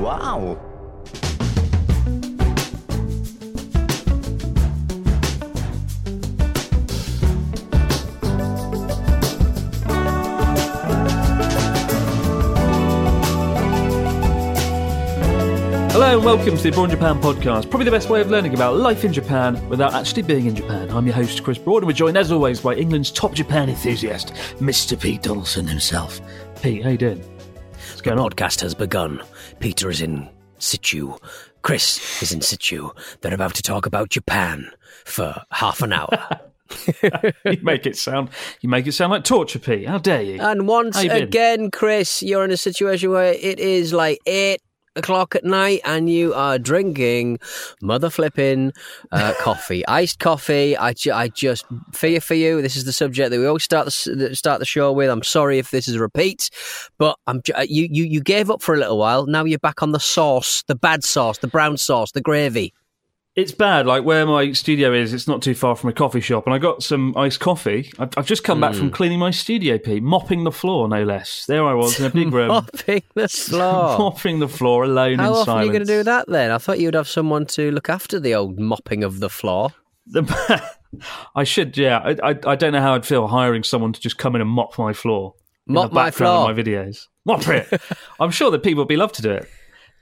Wow. Hello and welcome to the Born Japan podcast, probably the best way of learning about life in Japan without actually being in Japan. I'm your host, Chris Broad, and we're joined as always by England's top Japan enthusiast, Mr. Pete Donaldson himself. Pete, how you doing? What's going on? The podcast has begun. Peter is in situ. Chris is in situ. They're about to talk about Japan for half an hour. You make it sound like torture, Pete. How dare you? And once again, Chris, you're in a situation where it is like 8 o'clock at night and you are drinking mother flipping coffee, iced coffee. I just fear for you. This is the subject that we always start the show with. I'm sorry if this is a repeat, but you gave up for a little while. Now you're back on the sauce, the bad sauce, the brown sauce, the gravy. It's bad. Like where my studio is, it's not too far from a coffee shop, and I got some iced coffee. I've just come back from cleaning my studio, Pete, mopping the floor, no less. There I was in a big room, mopping the floor alone. How in often silence. Are you going to do that then? I thought you would have someone to look after the old mopping of the floor. I should, yeah. I don't know how I'd feel hiring someone to just come in and mop my floor. Mop in the background my floor. Of my videos. Mop it. I'm sure that people would be love to do it.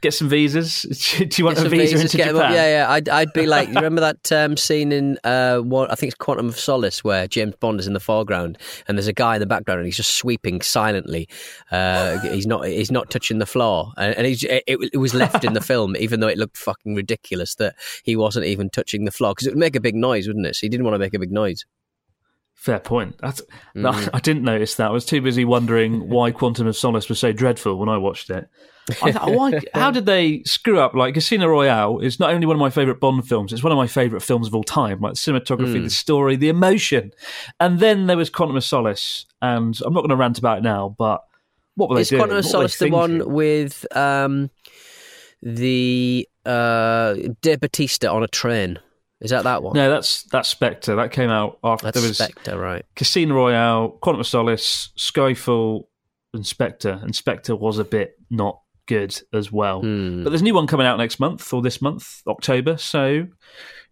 Get some visas. Do you want a visa into Japan? Yeah. I'd be like, you remember that scene in I think it's Quantum of Solace where James Bond is in the foreground and there's a guy in the background and he's just sweeping silently. He's not touching the floor, and it was left in the film, even though it looked fucking ridiculous that he wasn't even touching the floor because it would make a big noise, wouldn't it? So he didn't want to make a big noise. Fair point. I didn't notice that. I was too busy wondering why Quantum of Solace was so dreadful when I watched it. I thought, why, how did they screw up? Like Casino Royale is not only one of my favourite Bond films, it's one of my favourite films of all time. Like the cinematography, the story, the emotion. And then there was Quantum of Solace, and I'm not going to rant about it now, but what were they doing? Is Quantum of Solace the one with De Batista on a train? Is that one? No, that's Spectre. That came out after. That's there was Spectre, right? Casino Royale, Quantum of Solace, Skyfall, and Spectre. And Spectre was a bit not good as well. But there's a new one coming out next month or this month, October. So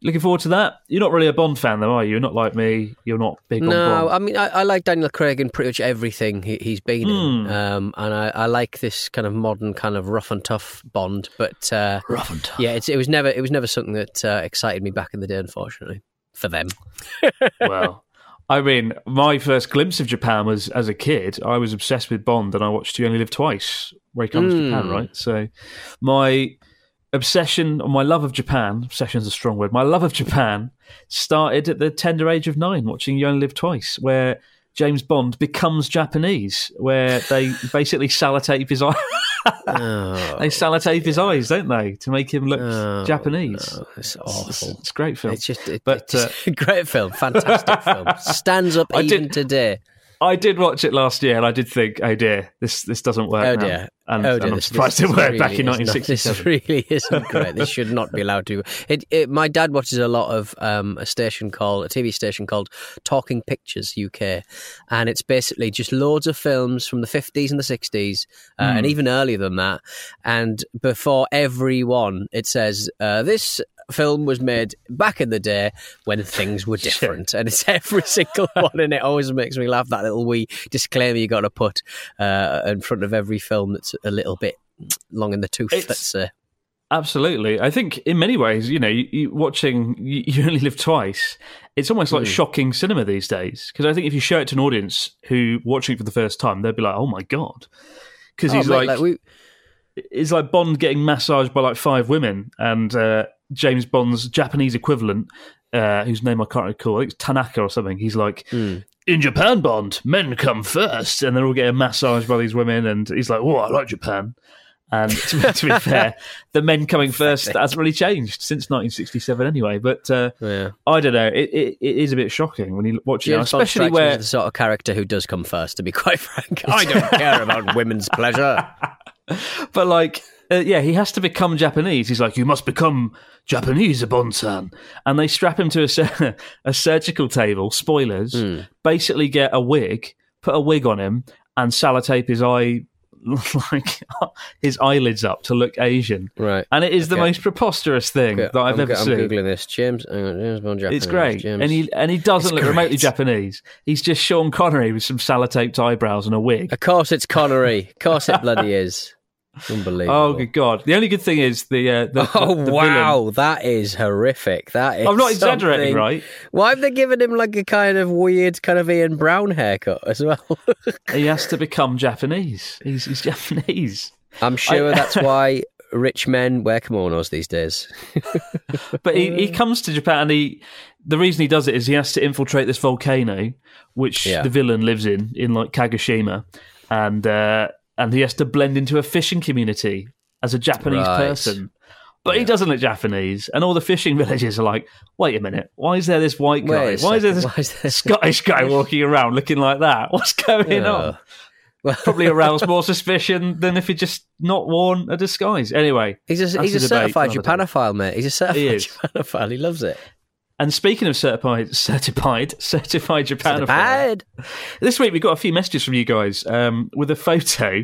looking forward to that. You're not really a Bond fan, though, are you? You're not like me. You're not big on Bond. No, I mean, I like Daniel Craig in pretty much everything he's been in. And I like this kind of modern, kind of rough and tough Bond. But rough and tough. Yeah, it was never something that excited me back in the day, unfortunately, for them. Well, I mean, my first glimpse of Japan was as a kid. I was obsessed with Bond, and I watched You Only Live Twice, where he comes to Japan, right? So my obsession, or my love of Japan, obsession is a strong word, my love of Japan started at the tender age of 9, watching You Only Live Twice, where James Bond becomes Japanese, where they basically sellotape his eyes. They sellotape his eyes, don't they, to make him look Japanese. No, it's awful. It's a great film. It's just a great film, fantastic film. Stands up today. I did watch it last year, and I did think, oh dear, this doesn't work. Oh dear, now. And I'm surprised it worked back in 1967. This really isn't great. This should not be allowed to. My dad watches a lot of a TV station called Talking Pictures UK, and it's basically just loads of films from the 50s and the 60s, and even earlier than that. And before every one, it says this film was made back in the day when things were different, and it's every single one, and it always makes me laugh, that little wee disclaimer you got to put in front of every film that's a little bit long in the tooth. Absolutely. I think in many ways, you know, watching You Only Live Twice, it's almost like shocking cinema these days, because I think if you show it to an audience who watching it for the first time, they'd be like, oh my god, because it's like Bond getting massaged by like 5 women, and James Bond's Japanese equivalent, whose name I can't recall, I think it's Tanaka or something, he's like, in Japan, Bond, men come first, and they're all getting massaged by these women, and he's like, oh, I like Japan. And to be fair, the men coming first hasn't really changed since 1967 anyway, but I don't know, it is a bit shocking when you watch it, especially where the sort of character who does come first, to be quite frank. I don't care about women's pleasure. But like, he has to become Japanese. He's like, you must become Japanese, Bond-san. And they strap him to a surgical table, spoilers, basically get a wig, put a wig on him, and sellotape his eye like his eyelids up to look Asian. Right. And it is the most preposterous thing that I've ever seen. I'm Googling this. James Bond Japanese. It's great. James. And he doesn't look remotely Japanese. He's just Sean Connery with some sellotaped eyebrows and a wig. Of course it's Connery. Of course it bloody is. Unbelievable. Oh, good God. The only good thing is the wow, villain. That is horrific. That is I'm not exaggerating, right? Why have they given him like a kind of weird kind of Ian Brown haircut as well? He has to become Japanese. He's Japanese. I'm sure that's why rich men wear kimonos these days. But he comes to Japan and the reason he does it is he has to infiltrate this volcano, which the villain lives in like Kagoshima. And he has to blend into a fishing community as a Japanese person. But he doesn't look Japanese. And all the fishing villages are like, wait a minute, why is there this white guy? Why is there this Scottish guy walking around looking like that? What's going on? Well, probably arouse more suspicion than if he'd just not worn a disguise. Anyway. He's a certified Japanophile, mate. He's a certified Japanophile. He loves it. And speaking of certified Japanophile, this week we got a few messages from you guys with a photo,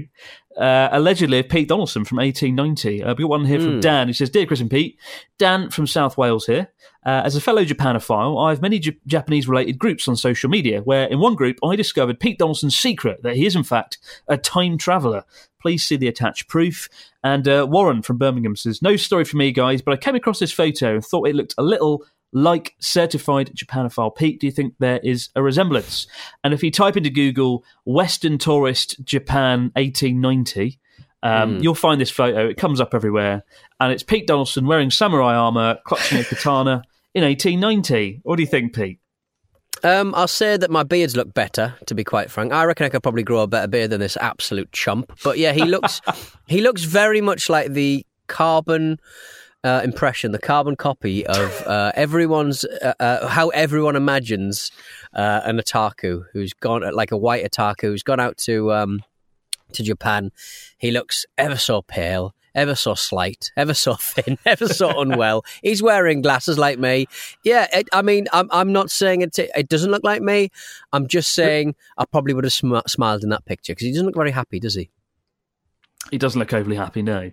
allegedly of Pete Donaldson from 1890. We got one here from Dan who says, "Dear Chris and Pete, Dan from South Wales here. As a fellow Japanophile, I have many Japanese-related groups on social media where in one group I discovered Pete Donaldson's secret that he is in fact a time traveller. Please see the attached proof." And Warren from Birmingham says, "No story for me, guys, but I came across this photo and thought it looked a little like certified Japanophile Pete. Do you think there is a resemblance?" And if you type into Google Western Tourist Japan 1890, you'll find this photo. It comes up everywhere. And it's Pete Donaldson wearing samurai armour, clutching a katana in 1890. What do you think, Pete? I'll say that my beards look better, to be quite frank. I reckon I could probably grow a better beard than this absolute chump. But yeah, he looks very much like the carbon... impression, the carbon copy of everyone's how everyone imagines an otaku who's gone, like a white otaku who's gone out to Japan. He looks ever so pale, ever so slight, ever so thin, ever so unwell. He's wearing glasses like me. Yeah, I'm not saying it doesn't look like me. I'm just saying I probably would have smiled in that picture because he doesn't look very happy, does he? He doesn't look overly happy, no.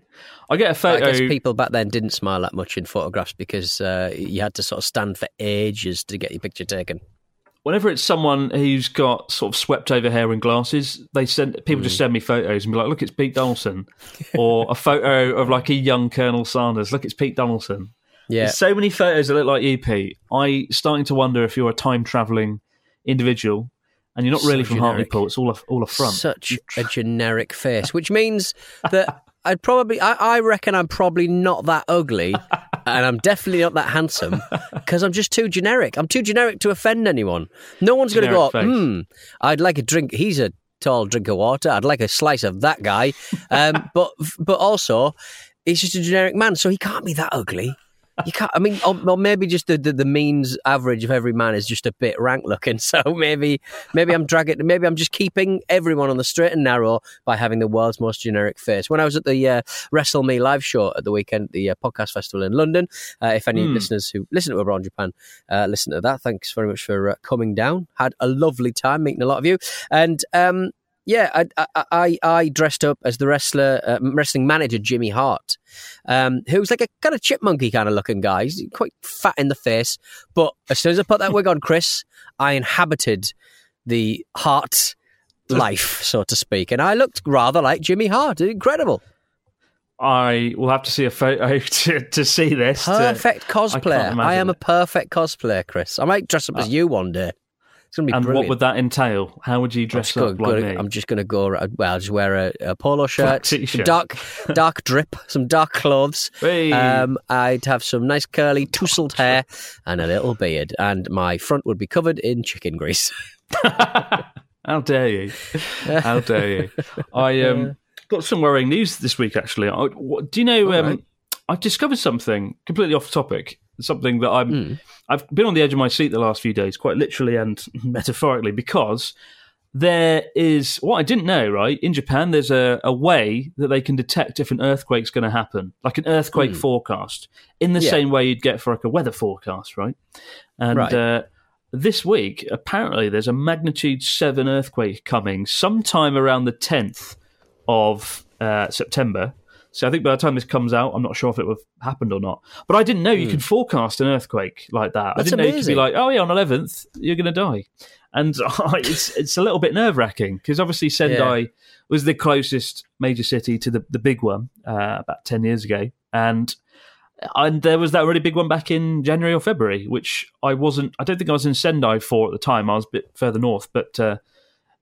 I get a photo... I guess people back then didn't smile that much in photographs because you had to sort of stand for ages to get your picture taken. Whenever it's someone who's got sort of swept over hair and glasses, people just send me photos and be like, "Look, it's Pete Donaldson." Or a photo of like a young Colonel Sanders. "Look, it's Pete Donaldson." Yeah. There's so many photos that look like you, Pete. I'm starting to wonder if you're a time-travelling individual. And you're not really from Hartlepool. It's all a front. Such a generic face, which means that I reckon I'm probably not that ugly, and I'm definitely not that handsome because I'm just too generic. I'm too generic to offend anyone. No one's going to go, "I'd like a drink. He's a tall drink of water. I'd like a slice of that guy." But also, he's just a generic man, so he can't be that ugly. You can't. I mean, or maybe just the means average of every man is just a bit rank looking. So maybe I'm dragging. Maybe I'm just keeping everyone on the straight and narrow by having the world's most generic face. When I was at the WrestleMania live show at the weekend, the podcast festival in London, if any listeners who listen to Born Japan listen to that, thanks very much for coming down. Had a lovely time meeting a lot of you, and I dressed up as the wrestler, wrestling manager Jimmy Hart, who's like a kind of chipmunky kind of looking guy. He's quite fat in the face, but as soon as I put that wig on, Chris, I inhabited the Hart life, so to speak, and I looked rather like Jimmy Hart. Incredible. I will have to see a photo to see this. Perfect cosplayer. I am a perfect cosplayer, Chris. I might dress up as you one day. It's going to be and brilliant. What would that entail? How would you dress up like me? I'm just going to go... Well, I'll just wear a polo shirt, some dark drip, some dark clothes. Hey. I'd have some nice curly tousled hair and a little beard. And my front would be covered in chicken grease. How dare you? How dare you? I got some worrying news this week, actually. Do you know... I've discovered something completely off topic. Something that I've been on the edge of my seat the last few days, quite literally and metaphorically, because there is what I didn't know, right? In Japan, there's a way that they can detect if an earthquake's going to happen, like an earthquake forecast, in the same way you'd get for like a weather forecast, right? And this week, apparently, there's a magnitude 7 earthquake coming sometime around the 10th of September. So I think by the time this comes out, I'm not sure if it would have happened or not. But I didn't know you could forecast an earthquake like that. That's amazing. I didn't know you could be like, oh yeah, on 11th, you're going to die. And it's a little bit nerve-wracking because obviously Sendai was the closest major city to the big one about 10 years ago. And there was that really big one back in January or February, which I don't think I was in Sendai for at the time. I was a bit further north, but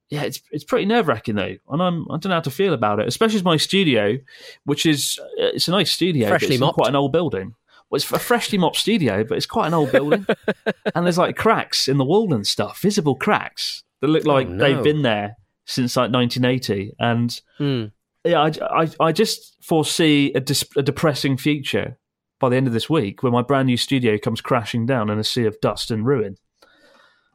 yeah, it's pretty nerve-wracking though, and I don't know how to feel about it, especially as my studio, which is it's a nice studio, freshly but it's mopped. Quite an old building. Well, it's a freshly mopped studio, but it's quite an old building, and there's like cracks in the wall and stuff, visible cracks that look like they've been there since like 1980, and yeah, I just foresee a depressing future by the end of this week, where my brand new studio comes crashing down in a sea of dust and ruin.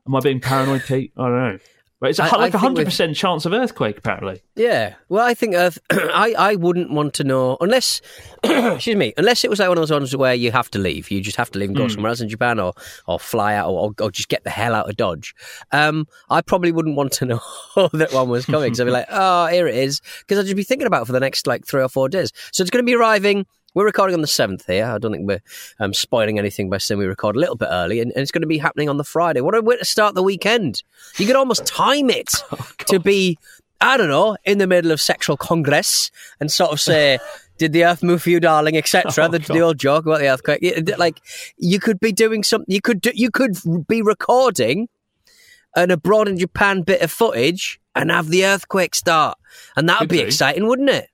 Am I being paranoid, Pete? I don't know. But it's like a 100% chance of earthquake, apparently. Yeah. Well, I think I wouldn't want to know, unless it was like one of those ones where you have to leave. You just have to leave and go somewhere else in Japan or fly out or just get the hell out of Dodge. I probably wouldn't want to know that one was coming. Because I'd be like, oh, here it is. Because I'd just be thinking about it for the next like 3 or 4 days. So it's going to be arriving... We're recording on the 7th here. I don't think we're spoiling anything by saying we record a little bit early, and it's going to be happening on the Friday. What a way to start the weekend. You could almost time it to be, I don't know, in the middle of sexual congress and sort of say, did the earth move for you, darling, etc. The old joke about the earthquake. Like, you could be doing something. You could be recording an abroad in Japan bit of footage and have the earthquake start. And that would be exciting, wouldn't it?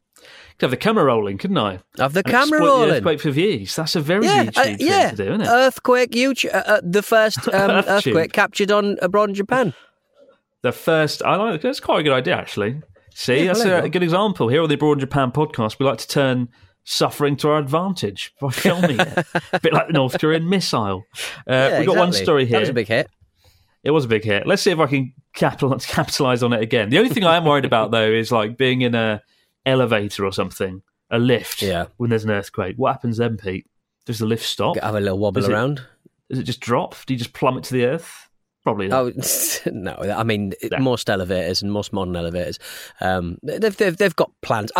Could have the camera rolling, couldn't I? Have the camera rolling. The earthquake for views. That's a very YouTube thing to do, isn't it? Earthquake YouTube. The first earthquake captured on abroad in Japan. The first. I like. That's quite a good idea, actually. See, that's a good example. Here on the Abroad in Japan podcast, we like to turn suffering to our advantage by filming it. A bit like the North Korean missile. We've got one story here. That was a big hit. It was a big hit. Let's see if I can capitalise on it again. The only thing I am worried about, though, is like being in a elevator or something, a lift, when there's an earthquake. What happens then, Pete? Does the lift stop? Have a little wobble around? Does it just drop? Do you just plummet to the earth? Probably not. Oh, no, I mean, most elevators and most modern elevators, they've got plans.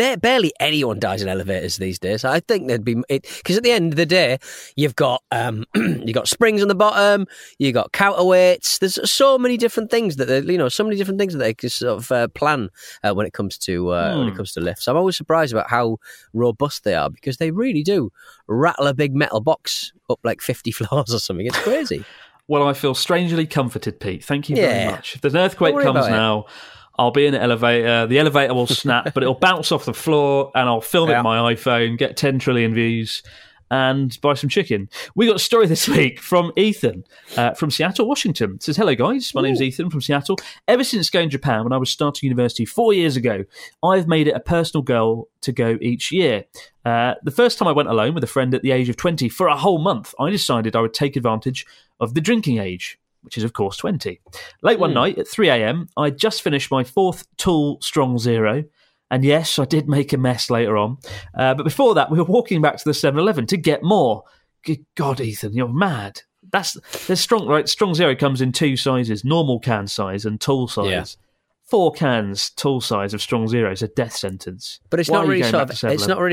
Barely anyone dies in elevators these days. I think there'd be... Because at the end of the day, you've got you've got springs on the bottom, you've got counterweights. There's so many different things that they can sort of plan when it comes to lifts. I'm always surprised about how robust they are, because they really do rattle a big metal box up like 50 floors or something. It's crazy. Well, I feel strangely comforted, Pete. Thank you very much. If there's an earthquake comes now, I'll be in an elevator. The elevator will snap, but it'll bounce off the floor, and I'll film it on my iPhone, get 10 trillion views, and buy some chicken. We got a story this week from Ethan from Seattle, Washington. It says, hello, guys. My name's Ethan from Seattle. Ever since going to Japan when I was starting university 4 years ago, I've made it a personal goal to go each year. The first time I went alone with a friend at the age of 20 for a whole month, I decided I would take advantage of the drinking age, which is, of course, 20. Late one night at 3 a.m, I just finished my fourth tall, strong zero. And yes, I did make a mess later on. But before that, we were walking back to the 7-Eleven to get more. Good God, Ethan, you're mad. There's strong, right? Strong zero comes in two sizes, normal can size and tall size. Yeah. 4 cans, tall size of strong zero is a death sentence. But it's not really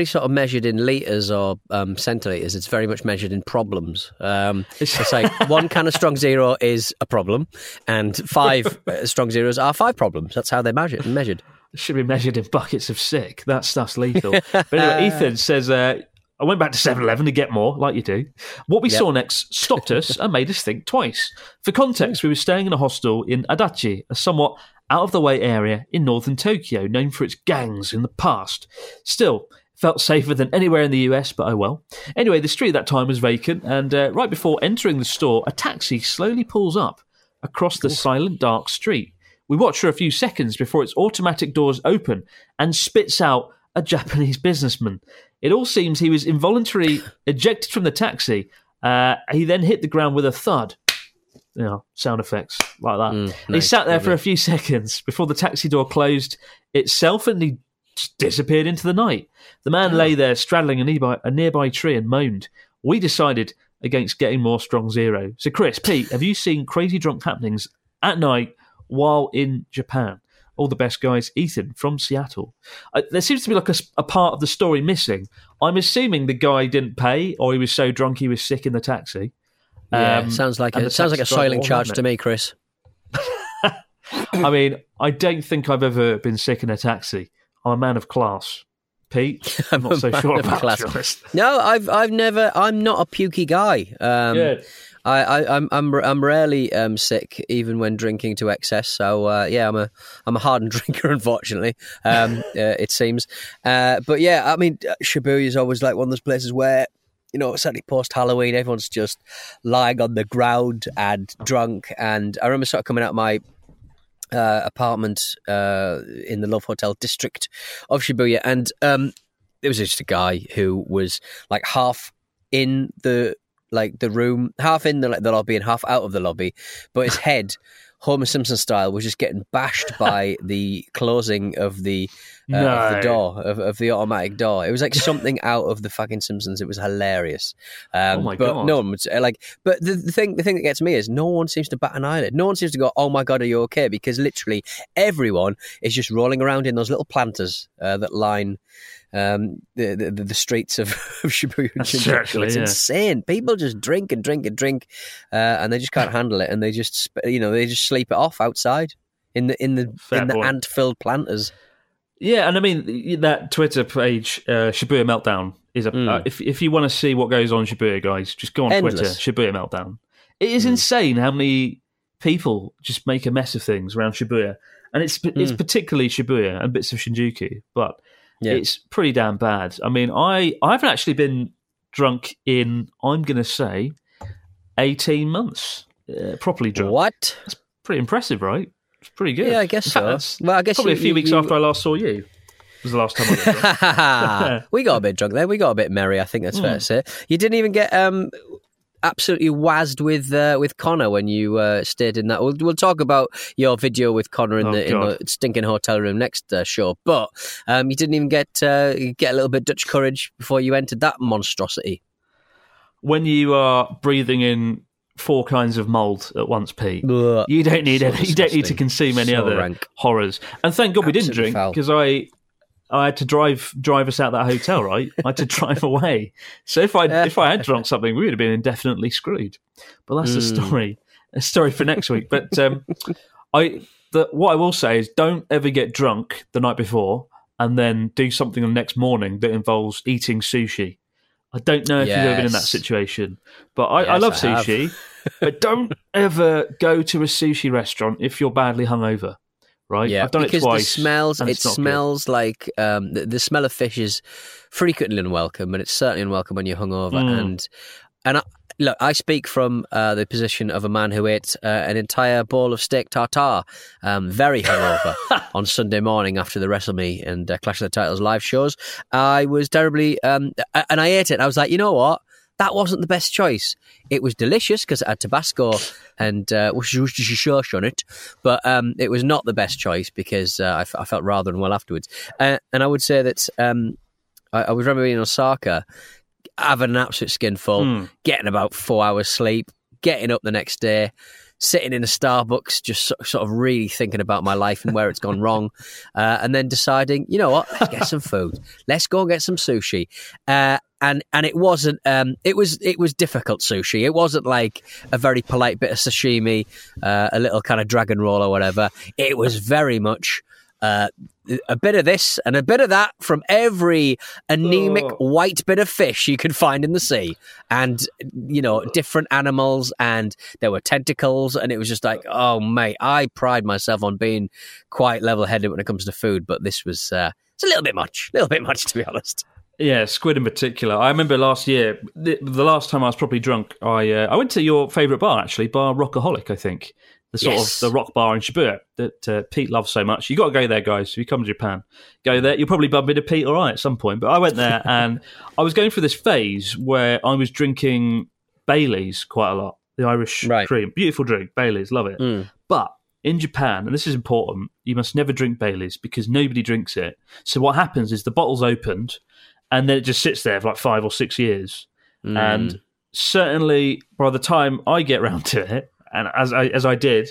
sort of measured in litres or centilitres. It's very much measured in problems. It's like 1 can of strong zero is a problem, and 5 strong zeros are 5 problems. That's how they're measured. It should be measured in buckets of sick. That stuff's lethal. But anyway, Ethan says... I went back to 7-Eleven to get more, like you do. What we saw next stopped us and made us think twice. For context, we were staying in a hostel in Adachi, a somewhat out-of-the-way area in northern Tokyo, known for its gangs in the past. Still, it felt safer than anywhere in the US, but oh well. Anyway, the street at that time was vacant, and right before entering the store, a taxi slowly pulls up across the silent, dark street. We watch for a few seconds before its automatic doors open and spits out a Japanese businessman. It all seems he was involuntarily ejected from the taxi. He then hit the ground with a thud. You know, sound effects like that. He sat there for a few seconds before the taxi door closed itself, and he just disappeared into the night. The man lay there straddling a nearby tree and moaned. We decided against getting more strong zero. So Chris, Pete, have you seen crazy drunk happenings at night while in Japan? All the best, guys. Ethan from Seattle. There seems to be like a part of the story missing. I'm assuming the guy didn't pay, or he was so drunk he was sick in the taxi. Yeah, sounds like a sailing charge to me, Chris. I mean, I don't think I've ever been sick in a taxi. I'm a man of class. Pete, I'm not so sure about class. No, I've never. I'm not a pukey guy. I'm rarely sick, even when drinking to excess. So yeah, I'm a hardened drinker, unfortunately. It seems. But yeah, I mean, Shibuya is always like one of those places where, you know, certainly post Halloween, everyone's just lying on the ground and drunk. And I remember sort of coming out of my apartment in the Love Hotel district of Shibuya, and there was just a guy who was like half in the room, half in the lobby and half out of the lobby, but his head, Homer Simpson style, was just getting bashed by the closing of the door of the automatic door. It was like something out of the fucking Simpsons. It was hilarious. Oh my god! No one would say, like. But the thing that gets me is no one seems to bat an eyelid. No one seems to go, "Oh my god, are you okay?" Because literally everyone is just rolling around in those little planters that line the streets of Shibuya. It's insane. People just drink, and they just can't handle it, and they just, you know, they just sleep it off outside in the ant-filled planters. Yeah, and I mean that Twitter page, Shibuya Meltdown, is if you want to see what goes on in Shibuya, guys, just go on Twitter, Shibuya Meltdown. It is insane how many people just make a mess of things around Shibuya, and it's particularly Shibuya and bits of Shinjuku, but. Yeah. It's pretty damn bad. I mean, I haven't actually been drunk in, I'm going to say, 18 months, properly drunk. What? That's pretty impressive, right? It's pretty good. Yeah, I guess so. Well, I guess probably a few weeks after I last saw you. Was the last time I got drunk. We got a bit drunk then. We got a bit merry, I think that's fair to say. You didn't even get absolutely wazzed with Connor when you stayed in that. We'll talk about your video with Connor in the stinking hotel room next show. But you didn't even get a little bit of Dutch courage before you entered that monstrosity. When you are breathing in four kinds of mold at once, Pete, you don't need you don't need to consume any other horrors. And thank God we didn't drink, because I had to drive us out that hotel, right? I had to drive away. So if I had drunk something, we would have been indefinitely screwed. But that's a story for next week. But what I will say is, don't ever get drunk the night before and then do something the next morning that involves eating sushi. I don't know if you've ever been in that situation, but I love sushi. But don't ever go to a sushi restaurant if you're badly hungover. Right, yeah, I've done it twice. It smells like the smell of fish is frequently unwelcome, and it's certainly unwelcome when you're hungover. And I speak from the position of a man who ate an entire bowl of steak tartare, very hungover, on Sunday morning after the WrestleMania and Clash of the Titles live shows. I was terribly, and I ate it. I was like, you know what? That wasn't the best choice. It was delicious because it had Tabasco and Worcestershire on it, but it was not the best choice because I felt rather unwell afterwards. And I would say that I was remembering in Osaka, having an absolute skinful, getting about 4 hours sleep, getting up the next day, sitting in a Starbucks, just sort of really thinking about my life and where it's gone wrong, and then deciding, you know what, let's get some food. Let's go and get some sushi. And it wasn't. It was difficult sushi. It wasn't like a very polite bit of sashimi, a little kind of dragon roll or whatever. It was very much a bit of this and a bit of that from every anemic white bit of fish you could find in the sea, and you know, different animals, and there were tentacles, and it was just like, oh mate, I pride myself on being quite level-headed when it comes to food, but this was it's a little bit much to be honest. Yeah, squid in particular. I remember last year, the last time I was properly drunk, I went to your favourite bar, actually, Bar Rockaholic, I think. The sort of the rock bar in Shibuya that Pete loves so much. You got to go there, guys. If you come to Japan, go there. You'll probably bump into Pete or I at some point. But I went there and I was going through this phase where I was drinking Baileys quite a lot, the Irish cream. Beautiful drink, Baileys, love it. But in Japan, and this is important, you must never drink Baileys because nobody drinks it. So what happens is the bottle's opened, and then it just sits there for like 5 or 6 years. And certainly by the time I get round to it, and as I did,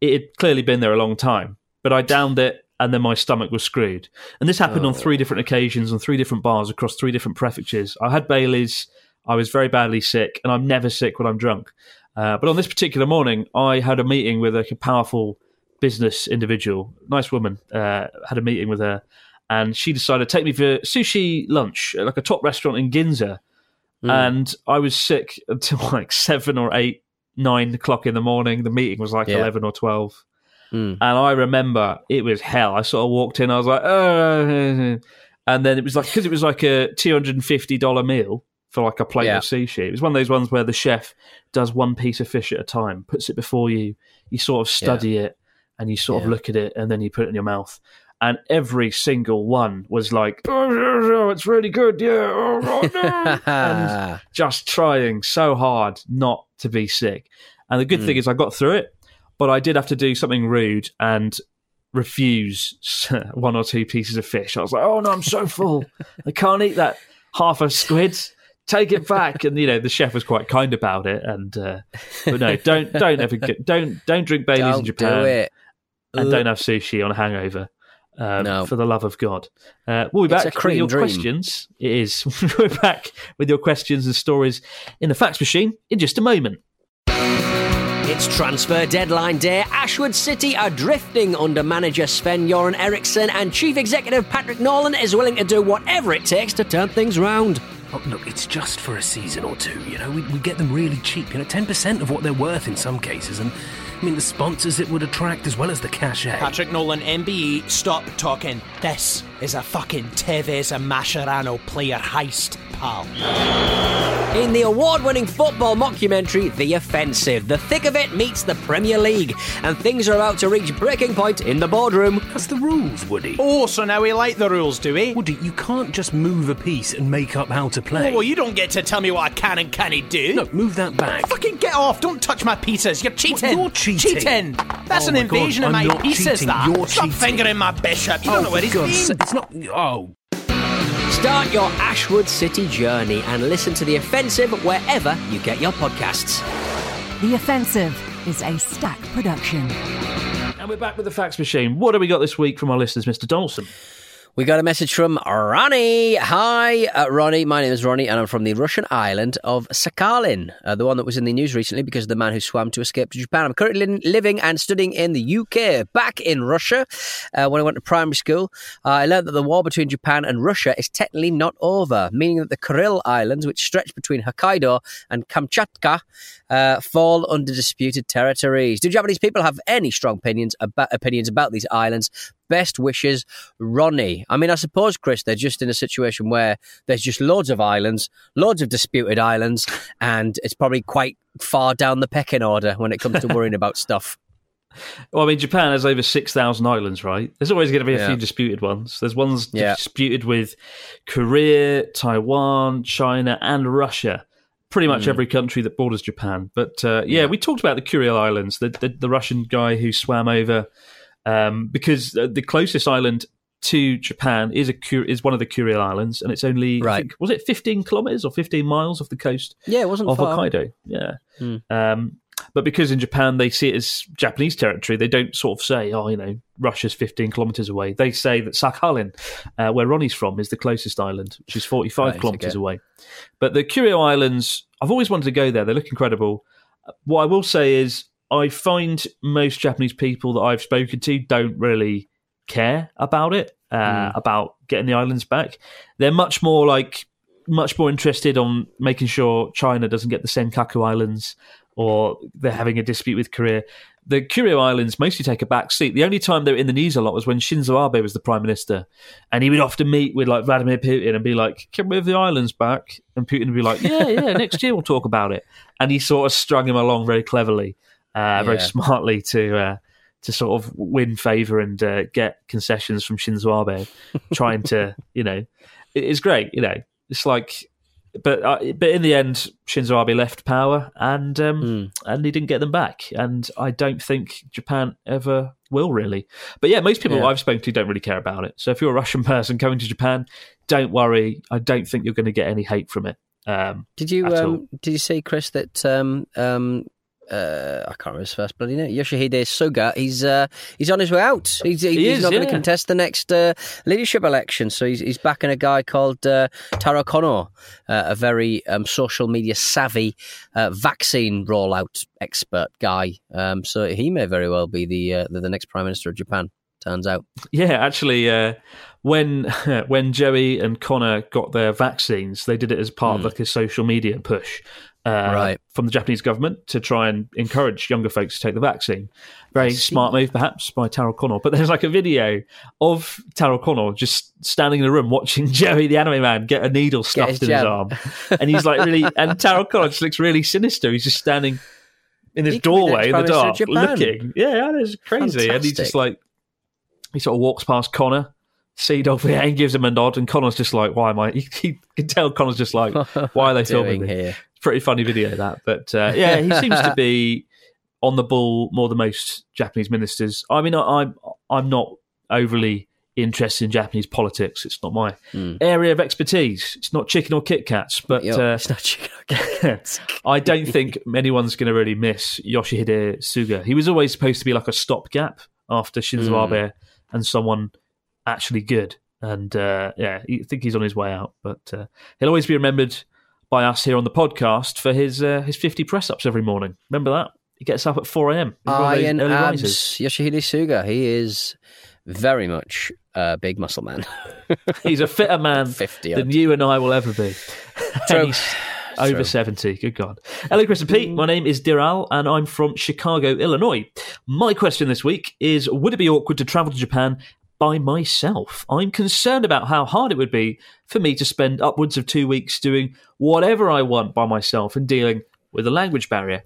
it had clearly been there a long time. But I downed it and then my stomach was screwed. And this happened on three different occasions, on three different bars across three different prefectures. I had Baileys, I was very badly sick, and I'm never sick when I'm drunk. But on this particular morning, I had a meeting with a powerful business individual, nice woman, had a meeting with her, and she decided to take me for sushi lunch at like a top restaurant in Ginza. And I was sick until like 7 or 8, 9 o'clock in the morning. The meeting was like 11 or 12. And I remember it was hell. I sort of walked in, I was like, oh. And then it was like, because it was like a $250 meal for like a plate of sushi. It was one of those ones where the chef does one piece of fish at a time, puts it before you, you sort of study it and you sort of look at it and then you put it in your mouth. And every single one was like, oh, it's really good, and just trying so hard not to be sick. And the good thing is I got through it, but I did have to do something rude and refuse one or two pieces of fish. I was like, oh, no, I'm so full. I can't eat that half a squid. Take it back. And, you know, the chef was quite kind about it. And but no, don't drink Baileys in Japan. Do it. And don't have sushi on a hangover. No. For the love of God. We'll be back with your questions. It is. We'll be back with your questions and stories in the fax machine in just a moment. It's transfer deadline day. Ashwood City are drifting under manager Sven-Göran Eriksson, and chief executive Patrick Nolan is willing to do whatever it takes to turn things round. Look, it's just for a season or two, you know. We get them really cheap, you know, 10% of what they're worth in some cases, and I mean, the sponsors it would attract as well as the cachet. Patrick Nolan, MBE, stop talking. This is a fucking Tevez and Mascherano player heist, pal. In the award-winning football mockumentary, The Offensive, the thick of it meets the Premier League, and things are about to reach breaking point in the boardroom. That's the rules, Woody. Oh, so now we like the rules, do we? Woody, you can't just move a piece and make up how to play. Oh, well, you don't get to tell me what I can and can't do. No, move that back. Fucking get off, don't touch my pieces, you're cheating. Well, you're cheating. That's an invasion of my pieces, cheating. That. You're Stop cheating. Fingering my bishop. You don't know where he's been. It's not... Oh. Start your Ashwood City journey and listen to The Offensive wherever you get your podcasts. The Offensive is a Stack production. And we're back with the fax machine. What have we got this week from our listeners, Mr. Donaldson? We got a message from Ronnie. Hi, Ronnie. My name is Ronnie, and I'm from the Russian island of Sakhalin, the one that was in the news recently because of the man who swam to escape to Japan. I'm currently living and studying in the UK, back in Russia. When I went to primary school, I learned that the war between Japan and Russia is technically not over, meaning that the Kuril Islands, which stretch between Hokkaido and Kamchatka, fall under disputed territories. Do Japanese people have any strong opinions about these islands? Best wishes, Ronnie. I mean, I suppose, Chris, they're just in a situation where there's just loads of islands, loads of disputed islands, and it's probably quite far down the pecking order when it comes to worrying about stuff. Well, I mean, Japan has over 6,000 islands, right? There's always going to be a few disputed ones. There's ones disputed with Korea, Taiwan, China, and Russia. Pretty much every country that borders Japan. But we talked about the Kuril Islands, the Russian guy who swam over... because the closest island to Japan is one of the Kuril Islands, and it's only I think, was it 15 kilometers or 15 miles off the coast? Yeah, it wasn't far. Hokkaido. Yeah, but because in Japan they see it as Japanese territory, they don't sort of say, oh, you know, Russia's 15 kilometers away. They say that Sakhalin, where Ronnie's from, is the closest island, which is 45 kilometers away. But the Kuril Islands, I've always wanted to go there. They look incredible. What I will say is, I find most Japanese people that I've spoken to don't really care about it, about getting the islands back. They're much more interested on making sure China doesn't get the Senkaku Islands, or they're having a dispute with Korea. The Kuril Islands mostly take a back seat. The only time they were in the news a lot was when Shinzo Abe was the Prime Minister, and he would often meet with like Vladimir Putin and be like, can we have the islands back? And Putin would be like, yeah, next year we'll talk about it. And he sort of strung him along very cleverly. Very smartly to sort of win favour and get concessions from Shinzo Abe, trying to, you know, it's great, you know, it's like, but in the end, Shinzo Abe left power and he didn't get them back, and I don't think Japan ever will really. But yeah, most people I've spoken to don't really care about it. So if you're a Russian person going to Japan, don't worry, I don't think you're going to get any hate from it. Did you see, Chris, that I can't remember his first bloody name. Yoshihide Suga. He's on his way out. He's not going to contest the next leadership election. So he's backing a guy called Taro Kono, a very social media savvy vaccine rollout expert guy. So he may very well be the next Prime Minister of Japan. Turns out, yeah. Actually, when Joey and Connor got their vaccines, they did it as part of like a social media push. Right. From the Japanese government to try and encourage younger folks to take the vaccine. Very smart move, perhaps, by Taro Kono. But there's like a video of Taro Kono just standing in the room watching Joey, the anime man, get a needle stuffed in his arm. And he's like really... And Taro Kono just looks really sinister. He's just standing in his doorway in the dark looking. Yeah, it's crazy. Fantastic. And he's just like... He sort of walks past Connor. Seedorf here and gives him a nod, and Connor's just like, why am I? He can tell Connor's just like, why are they filming me here? Pretty funny video that, but yeah, he seems to be on the ball more than most Japanese ministers. I mean, I'm not overly interested in Japanese politics. It's not my area of expertise. It's not chicken or Kit Kats, but it's not chicken or Kit Kats. I don't think anyone's going to really miss Yoshihide Suga. He was always supposed to be like a stopgap after Shinzo Abe and someone actually good, and yeah, I think he's on his way out, but he'll always be remembered by us here on the podcast for his 50 press-ups every morning. Remember that? He gets up at 4 a.m. Iron abs, Yoshihide Suga. He is very much a big muscle man. He's a fitter man than you and I will ever be. True. Over 70, good God. Hello, Chris and Pete. My name is Diral, and I'm from Chicago, Illinois. My question this week is, would it be awkward to travel to Japan by myself? I'm concerned about how hard it would be for me to spend upwards of 2 weeks doing whatever I want by myself and dealing with a language barrier.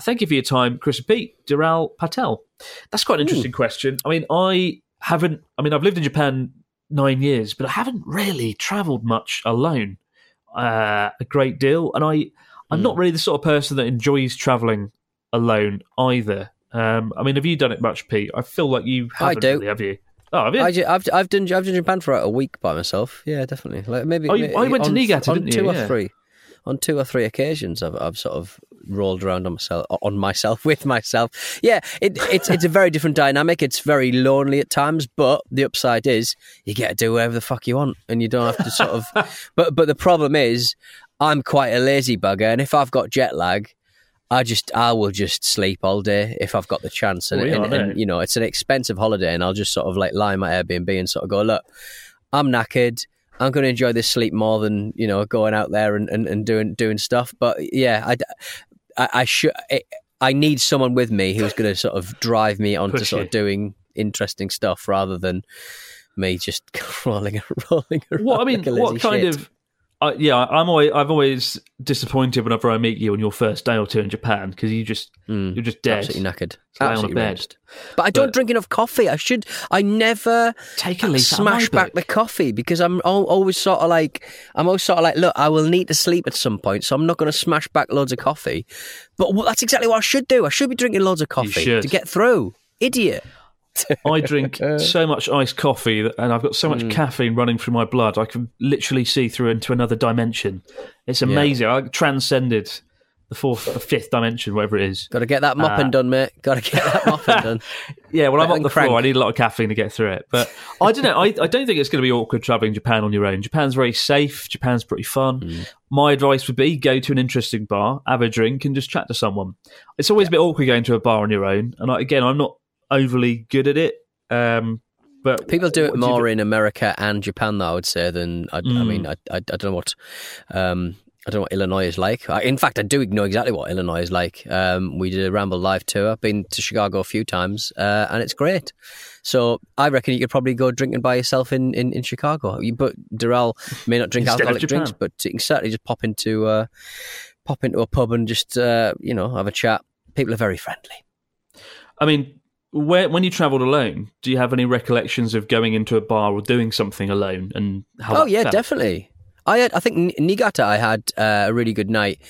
Thank you for your time, Chris and Pete. Dural Patel. That's quite an interesting question. I mean, I've lived in Japan 9 years, but I haven't really travelled much alone a great deal. And I'm not really the sort of person that enjoys travelling alone either. I mean, have you done it much, Pete? I feel like you haven't really, have you? Oh, have you? I've done Japan for a week by myself. Yeah, definitely. Like maybe I went to Niigata on didn't you? On two or three occasions, I've sort of rolled around with myself. Yeah, it's a very different dynamic. It's very lonely at times, but the upside is you get to do whatever the fuck you want, and you don't have to sort of. But the problem is, I'm quite a lazy bugger, and if I've got jet lag, I will just sleep all day if I've got the chance, and you know, it's an expensive holiday, and I'll just sort of like lie in my Airbnb and sort of go, look, I'm knackered. I'm going to enjoy this sleep more than, you know, going out there and doing stuff. But yeah, I need someone with me who's going to sort of drive me on to sort of doing interesting stuff rather than me just rolling around. Well, I mean, like what kind of? I've always disappointed whenever I meet you on your first day or two in Japan because you're just dead, absolutely knackered, absolutely on a bed. But I don't drink enough coffee. I never take a leaf smash back the coffee because I'm always sort of like, look, I will need to sleep at some point, so I'm not going to smash back loads of coffee. But that's exactly what I should do. I should be drinking loads of coffee to get through. Idiot. I drink so much iced coffee and I've got so much caffeine running through my blood I can literally see through into another dimension. It's amazing. I transcended the fourth or fifth dimension, whatever it is. Gotta get that mopping done, mate. Yeah, well, I'm on the floor. I need a lot of caffeine to get through it. But I don't know. I don't think it's going to be awkward travelling Japan on your own. Japan's very safe. Japan's pretty fun. My advice would be go to an interesting bar, have a drink and just chat to someone. It's always a bit awkward going to a bar on your own. And again, I'm not overly good at it, but people do it more in America and Japan, though, I would say. I don't know what Illinois is like. In fact, I do know exactly what Illinois is like. We did a Ramble Live tour. I've been to Chicago a few times, and it's great. So I reckon you could probably go drinking by yourself in Chicago. But Dural may not drink alcoholic drinks, but you can certainly just pop into a pub and just you know, have a chat. People are very friendly. I mean, when you travelled alone, do you have any recollections of going into a bar or doing something alone? And how? Oh yeah, definitely. I think Niigata, I had a really good night.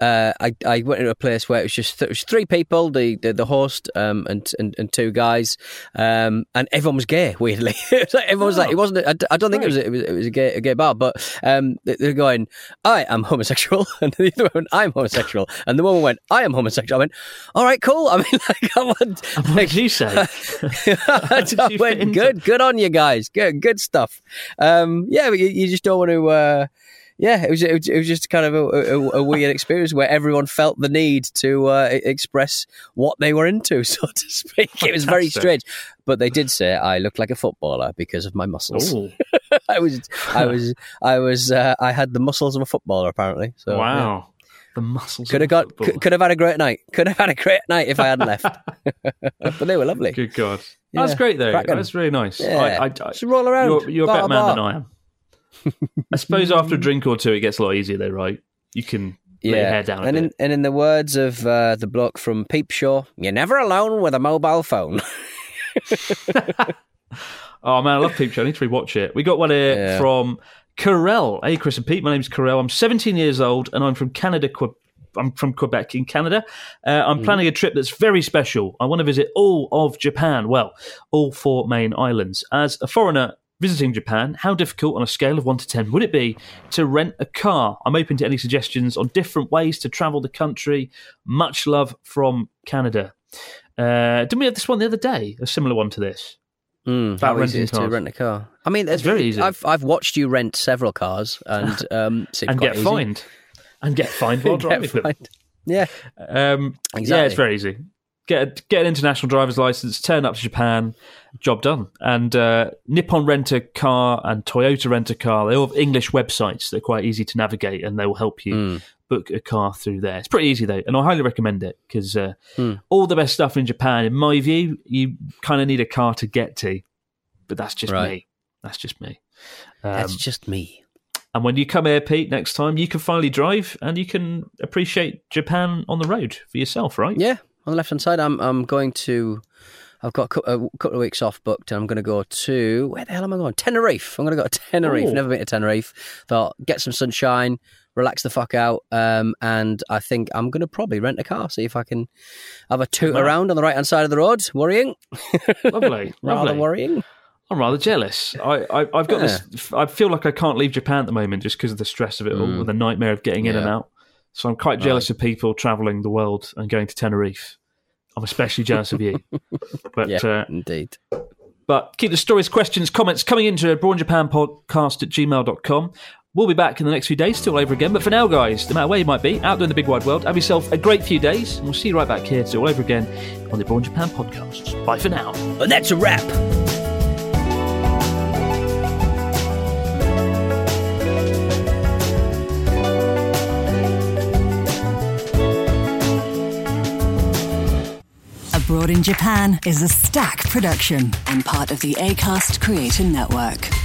I went into a place where it was just it was three people, the host and two guys, and everyone was gay. Weirdly, it was like, everyone was like, it wasn't. I don't think it was a gay bar, but they're going, I am homosexual, and the other one, I'm homosexual, and the woman went, I am homosexual. I went, all right, cool. I mean, like, I want. What did you say? I went, good on you guys, good stuff. Yeah, but you just don't want to. Yeah, it was just kind of a weird experience where everyone felt the need to express what they were into, so to speak. Fantastic. It was very strange, but they did say I looked like a footballer because of my muscles. I had the muscles of a footballer apparently. So, wow, yeah. The muscles. Could have had a great night. Could have had a great night if I hadn't left. But they were lovely. Good God, yeah. That's great though. Cracking. That's really nice. Yeah. I should roll around. You're a better man than I am. I suppose after a drink or two, it gets a lot easier though, right? You can lay your hair down a bit. And in the words of the bloke from Peep Show, you're never alone with a mobile phone. Oh, man, I love Peep Show. I need to rewatch it. We got one here from Kuril. Hey, Chris and Pete, my name's Kuril. I'm 17 years old and I'm from Canada, I'm from Quebec in Canada. I'm planning a trip that's very special. I want to visit all of Japan. Well, all four main islands. As a foreigner visiting Japan, how difficult on a scale of 1 to 10 would it be to rent a car? I'm open to any suggestions on different ways to travel the country. Much love from Canada. Didn't we have this one the other day? A similar one to this. About how easy it is to rent a car. I mean, it's very easy. I've watched you rent several cars and fined. And get fined while driving them. Yeah. Exactly. Yeah, it's very easy. Get an international driver's license, turn up to Japan, job done. And Nippon Rent-A-Car and Toyota Rent-A-Car, they all have English websites. They're quite easy to navigate and they will help you book a car through there. It's pretty easy though, and I highly recommend it because all the best stuff in Japan, in my view, you kind of need a car to get to. But that's just me. That's just me. And when you come here, Pete, next time, you can finally drive and you can appreciate Japan on the road for yourself, right? Yeah. On the left-hand side, I'm going to... I've got a couple of weeks off booked, and I'm going to go to... Where the hell am I going? Tenerife. I'm going to go to Tenerife. Ooh. Never been to Tenerife. Thought, get some sunshine, relax the fuck out, and I think I'm going to probably rent a car, see if I can have a toot around on the right-hand side of the road. Worrying. Lovely. Rather worrying. I'm rather jealous. I've got this... I feel like I can't leave Japan at the moment just because of the stress of it all and the nightmare of getting in and out. So I'm quite jealous of people travelling the world and going to Tenerife. I'm especially jealous of you. But, indeed. But keep the stories, questions, comments coming into bornjapanpodcast@gmail.com. We'll be back in the next few days, still over again. But for now, guys, no matter where you might be, out there in the big wide world, have yourself a great few days. And we'll see you right back here to all over again on the Born Japan Podcast. Bye for now. And that's a wrap. Abroad in Japan is a Stack production and part of the Acast Creator Network.